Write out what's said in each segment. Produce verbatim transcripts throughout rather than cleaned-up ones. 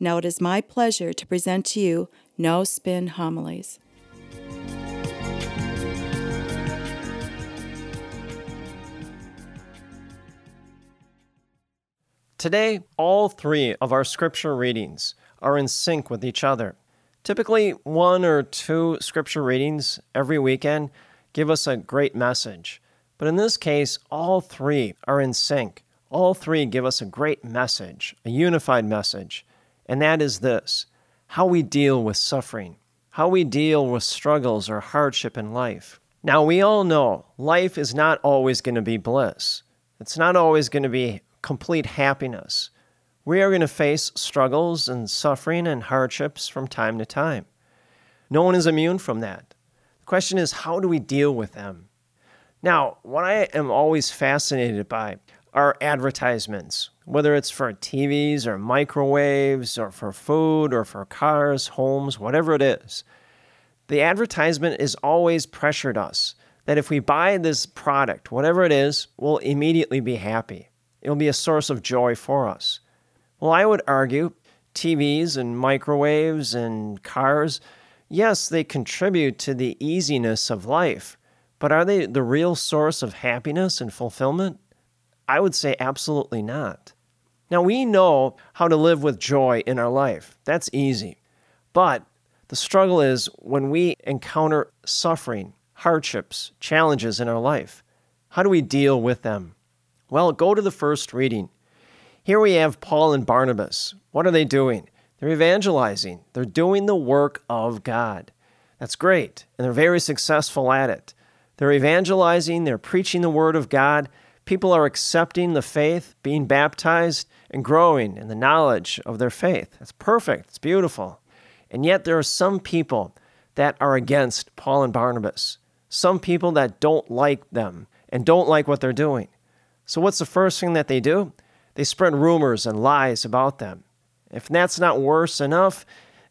Now it is my pleasure to present to you No Spin Homilies. Today, all three of our scripture readings are in sync with each other. Typically, one or two scripture readings every weekend give us a great message. But in this case, all three are in sync. All three give us a great message, a unified message. And that is this: how we deal with suffering, how we deal with struggles or hardship in life. Now, we all know life is not always going to be bliss. It's not always going to be complete happiness. We are going to face struggles and suffering and hardships from time to time. No one is immune from that. The question is, how do we deal with them? Now, what I am always fascinated by are advertisements, whether it's for T Vs or microwaves or for food or for cars, homes, whatever it is. The advertisement is always pressured us that if we buy this product, whatever it is, we'll immediately be happy. It'll be a source of joy for us. Well, I would argue T Vs and microwaves and cars, yes, they contribute to the easiness of life, but are they the real source of happiness and fulfillment? I would say absolutely not. Now, we know how to live with joy in our life. That's easy. But the struggle is when we encounter suffering, hardships, challenges in our life. How do we deal with them? Well, go to the first reading. Here we have Paul and Barnabas. What are they doing? They're evangelizing. They're doing the work of God. That's great, and they're very successful at it. They're evangelizing. They're preaching the Word of God. People are accepting the faith, being baptized, and growing in the knowledge of their faith. That's perfect. It's beautiful. And yet there are some people that are against Paul and Barnabas, some people that don't like them and don't like what they're doing. So what's the first thing that they do? They spread rumors and lies about them. If that's not worse enough,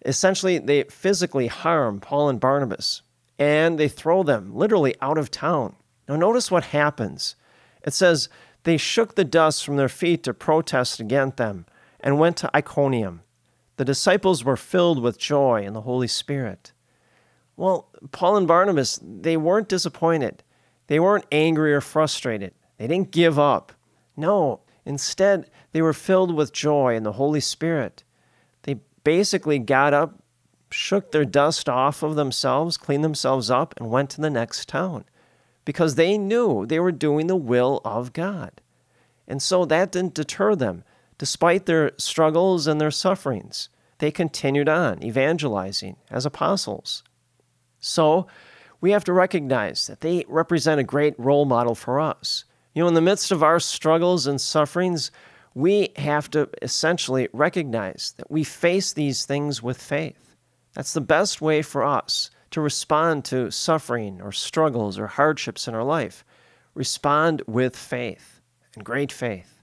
essentially they physically harm Paul and Barnabas, and they throw them literally out of town. Now notice what happens. It says, they shook the dust from their feet to protest against them and went to Iconium. The disciples were filled with joy in the Holy Spirit. Well, Paul and Barnabas, they weren't disappointed. They weren't angry or frustrated. They didn't give up. No, instead, they were filled with joy in the Holy Spirit. They basically got up, shook their dust off of themselves, cleaned themselves up, and went to the next town because they knew they were doing the will of God. And so that didn't deter them. Despite their struggles and their sufferings, they continued on evangelizing as apostles. So we have to recognize that they represent a great role model for us. You know, in the midst of our struggles and sufferings, we have to essentially recognize that we face these things with faith. That's the best way for us to respond to suffering or struggles or hardships in our life. Respond with faith, and great faith.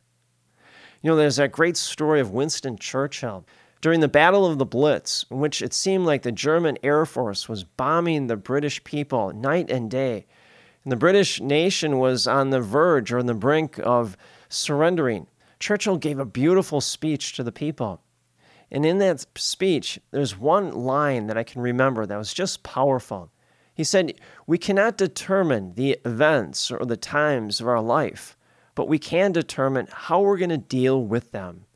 You know, there's that great story of Winston Churchill during the Battle of the Blitz, in which it seemed like the German Air Force was bombing the British people night and day. And the British nation was on the verge or on the brink of surrendering. Churchill gave a beautiful speech to the people. And in that speech, there's one line that I can remember that was just powerful. He said, "We cannot determine the events or the times of our life, but we can determine how we're going to deal with them."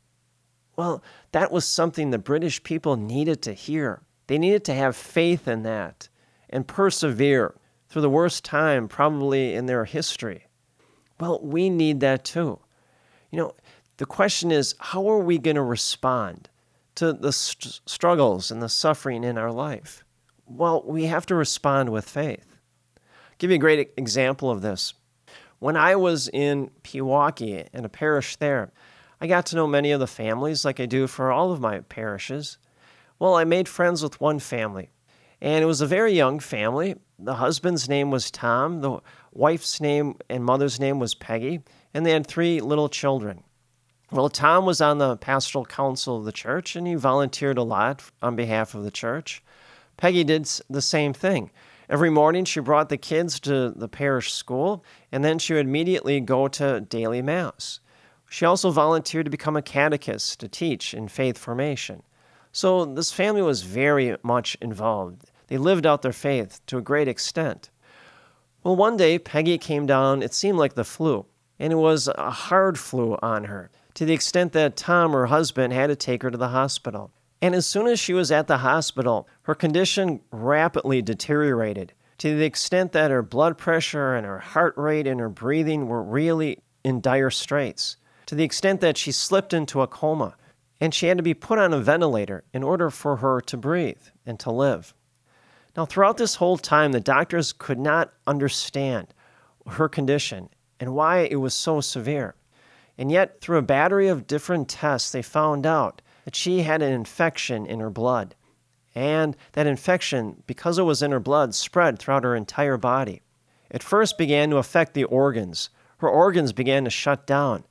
Well, that was something the British people needed to hear. They needed to have faith in that and persevere through the worst time probably in their history. Well, we need that too. You know, the question is, how are we going to respond to the st- struggles and the suffering in our life? Well, we have to respond with faith. I'll give you a great example of this. When I was in Pewaukee, in a parish there, I got to know many of the families like I do for all of my parishes. Well, I made friends with one family, and it was a very young family. The husband's name was Tom, the wife's name and mother's name was Peggy, and they had three little children. Well, Tom was on the pastoral council of the church, and he volunteered a lot on behalf of the church. Peggy did the same thing. Every morning, she brought the kids to the parish school, and then she would immediately go to daily mass. She also volunteered to become a catechist to teach in faith formation. So this family was very much involved. They lived out their faith to a great extent. Well, one day, Peggy came down, it seemed like the flu, and it was a hard flu on her, to the extent that Tom, her husband, had to take her to the hospital. And as soon as she was at the hospital, her condition rapidly deteriorated, to the extent that her blood pressure and her heart rate and her breathing were really in dire straits, to the extent that she slipped into a coma. And she had to be put on a ventilator in order for her to breathe and to live. Now, throughout this whole time, the doctors could not understand her condition and why it was so severe. And yet, through a battery of different tests, they found out that she had an infection in her blood. And that infection, because it was in her blood, spread throughout her entire body. It first began to affect the organs. Her organs began to shut down.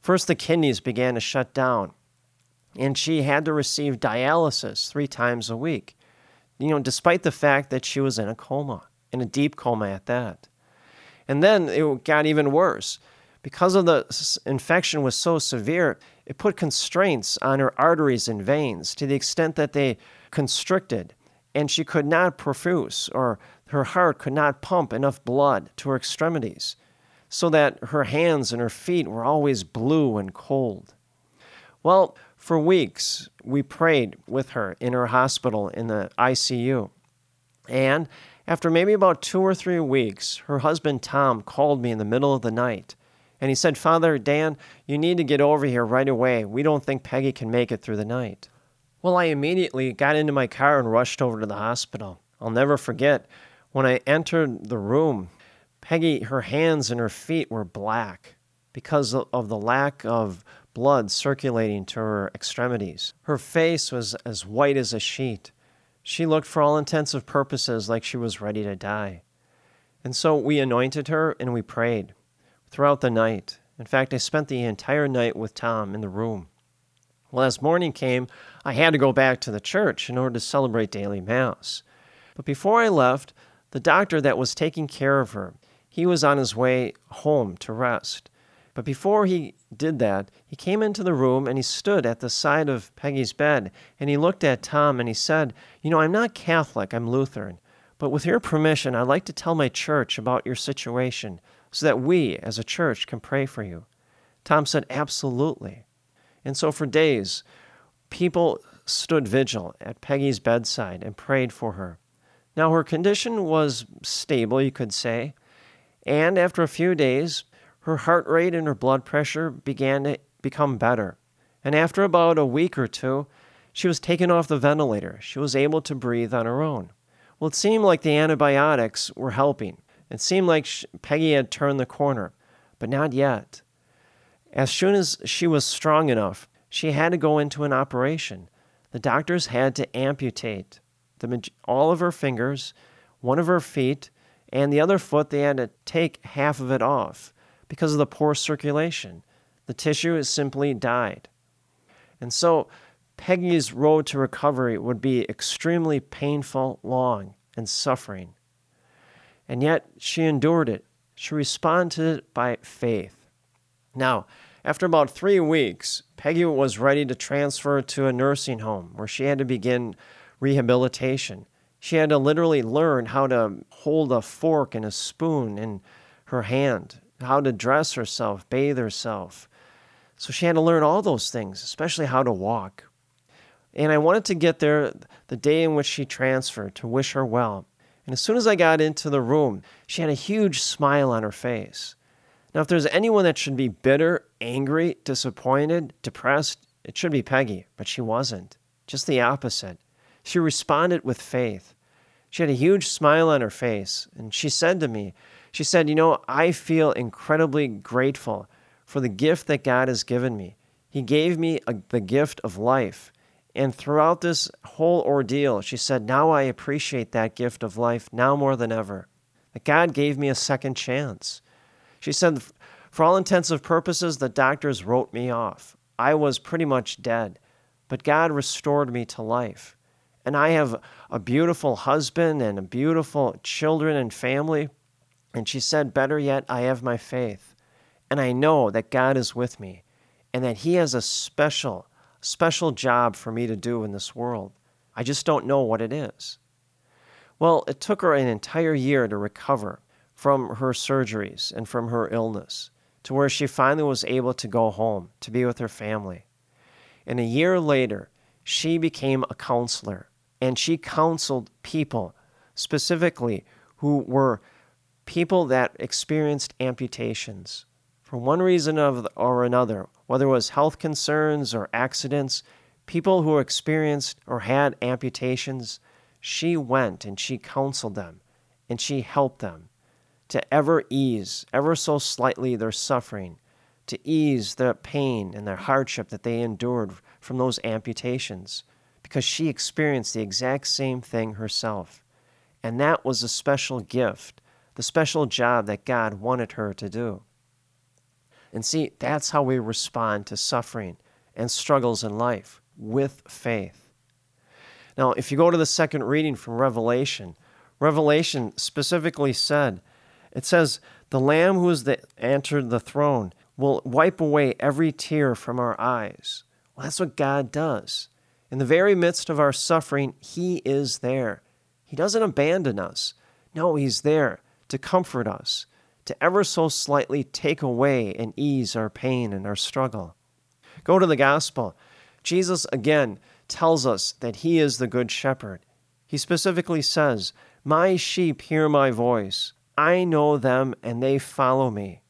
First, the kidneys began to shut down. And she had to receive dialysis three times a week, you know, despite the fact that she was in a coma, in a deep coma at that. And then it got even worse. Because of the infection was so severe, it put constraints on her arteries and veins to the extent that they constricted, and she could not perfuse, or her heart could not pump enough blood to her extremities, so that her hands and her feet were always blue and cold. Well, for weeks, we prayed with her in her hospital in the I C U. And after maybe about two or three weeks, her husband Tom called me in the middle of the night. And he said, "Father Dan, you need to get over here right away. We don't think Peggy can make it through the night." Well, I immediately got into my car and rushed over to the hospital. I'll never forget, when I entered the room, Peggy, her hands and her feet were black because of the lack of blood circulating to her extremities. Her face was as white as a sheet. She looked, for all intents and purposes, like she was ready to die. And so we anointed her and we prayed throughout the night. In fact, I spent the entire night with Tom in the room. Well, as morning came, I had to go back to the church in order to celebrate daily mass. But before I left, the doctor that was taking care of her, he was on his way home to rest. But before he did that, he came into the room and he stood at the side of Peggy's bed and he looked at Tom and he said, "You know, I'm not Catholic, I'm Lutheran, but with your permission, I'd like to tell my church about your situation so that we as a church can pray for you." Tom said, "Absolutely." And so for days, people stood vigil at Peggy's bedside and prayed for her. Now her condition was stable, you could say, and after a few days, her heart rate and her blood pressure began to become better. And after about a week or two, she was taken off the ventilator. She was able to breathe on her own. Well, it seemed like the antibiotics were helping. It seemed like Peggy had turned the corner, but not yet. As soon as she was strong enough, she had to go into an operation. The doctors had to amputate the, all of her fingers, one of her feet, and the other foot, they had to take half of it off. Because of the poor circulation, the tissue has simply died. And so Peggy's road to recovery would be extremely painful, long, and suffering. And yet she endured it. She responded by faith. Now, after about three weeks, Peggy was ready to transfer to a nursing home where she had to begin rehabilitation. She had to literally learn how to hold a fork and a spoon in her hand, how to dress herself, bathe herself. So she had to learn all those things, especially how to walk. And I wanted to get there the day in which she transferred to wish her well. And as soon as I got into the room, she had a huge smile on her face. Now, if there's anyone that should be bitter, angry, disappointed, depressed, it should be Peggy, but she wasn't. Just the opposite. She responded with faith. She had a huge smile on her face, and she said to me, She said, "You know, I feel incredibly grateful for the gift that God has given me. He gave me a, the gift of life, And throughout this whole ordeal, she said, now I appreciate that gift of life now more than ever, that God gave me a second chance. She said, for all intents and purposes, the doctors wrote me off. I was pretty much dead, but God restored me to life. And I have a beautiful husband and a beautiful children and family. And she said, better yet, I have my faith. And I know that God is with me and that he has a special special job for me to do in this world. I just don't know what it is. Well, it took her an entire year to recover from her surgeries and from her illness to where she finally was able to go home to be with her family. And a year later, she became a counselor, and she counseled people, specifically who were people that experienced amputations. For one reason or another, whether it was health concerns or accidents, people who experienced or had amputations, she went and she counseled them and she helped them to ever ease, ever so slightly, their suffering, to ease their pain and their hardship that they endured from those amputations, because she experienced the exact same thing herself. And that was a special gift, the special job that God wanted her to do. And see, that's how we respond to suffering and struggles in life, with faith. Now, if you go to the second reading from Revelation, Revelation specifically said, it says, the Lamb who has entered the throne will wipe away every tear from our eyes. Well, that's what God does. In the very midst of our suffering, he is there. He doesn't abandon us. No, he's there to comfort us, to ever so slightly take away and ease our pain and our struggle. Go to the gospel. Jesus, again, tells us that he is the good shepherd. He specifically says, my sheep hear my voice. I know them and they follow me,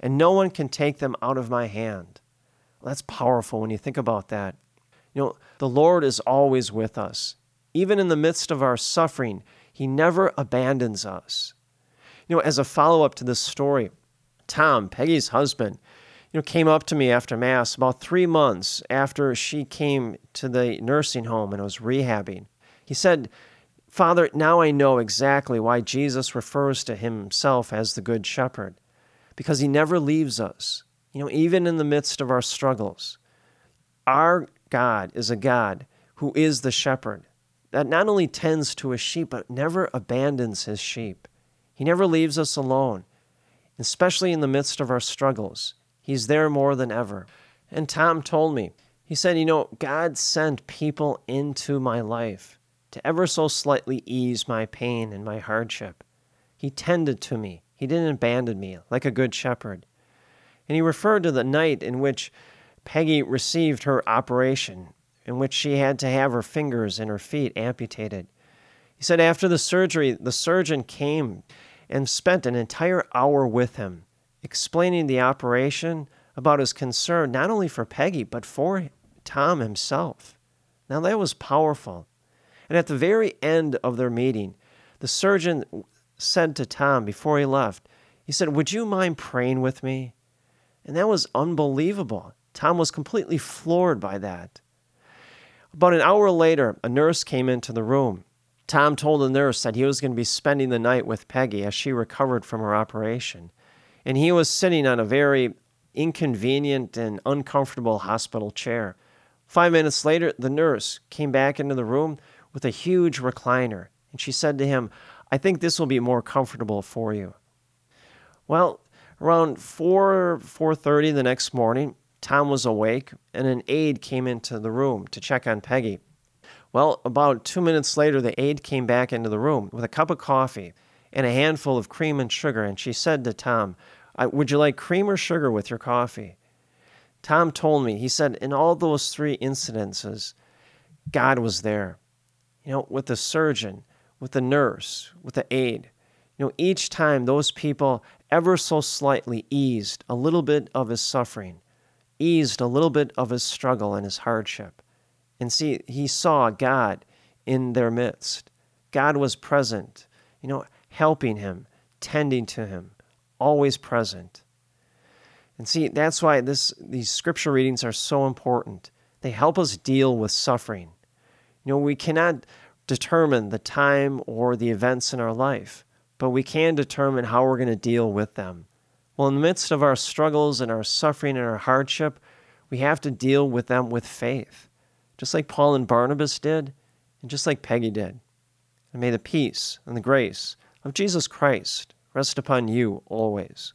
and no one can take them out of my hand. Well, that's powerful when you think about that. You know, the Lord is always with us. Even in the midst of our suffering, he never abandons us. You know, as a follow-up to this story, Tom, Peggy's husband, you know, came up to me after Mass about three months after she came to the nursing home and was rehabbing. He said, Father, now I know exactly why Jesus refers to himself as the Good Shepherd, because he never leaves us, you know, even in the midst of our struggles. Our God is a God who is the shepherd that not only tends to his sheep, but never abandons his sheep. He never leaves us alone, especially in the midst of our struggles. He's there more than ever. And Tom told me, he said, you know, God sent people into my life to ever so slightly ease my pain and my hardship. He tended to me. He didn't abandon me, like a good shepherd. And he referred to the night in which Peggy received her operation, in which she had to have her fingers and her feet amputated. He said after the surgery, the surgeon came and spent an entire hour with him, explaining the operation, about his concern, not only for Peggy, but for Tom himself. Now that was powerful. And at the very end of their meeting, the surgeon said to Tom before he left, he said, would you mind praying with me? And that was unbelievable. Tom was completely floored by that. About an hour later, a nurse came into the room. Tom told the nurse that he was going to be spending the night with Peggy as she recovered from her operation. And he was sitting on a very inconvenient and uncomfortable hospital chair. Five minutes later, the nurse came back into the room with a huge recliner, and she said to him, I think this will be more comfortable for you. Well, around four, four thirty the next morning, Tom was awake, and an aide came into the room to check on Peggy. Well, about two minutes later, the aide came back into the room with a cup of coffee and a handful of cream and sugar, and she said to Tom, would you like cream or sugar with your coffee? Tom told me, he said, in all those three incidences, God was there. You know, with the surgeon, with the nurse, with the aide. You know, each time those people ever so slightly eased a little bit of his suffering, eased a little bit of his struggle and his hardship. And see, he saw God in their midst. God was present, you know, helping him, tending to him, always present. And see, that's why this these scripture readings are so important. They help us deal with suffering. You know, we cannot determine the time or the events in our life, but we can determine how we're going to deal with them. Well, in the midst of our struggles and our suffering and our hardship, we have to deal with them with faith, just like Paul and Barnabas did, and just like Peggy did. And may the peace and the grace of Jesus Christ rest upon you always.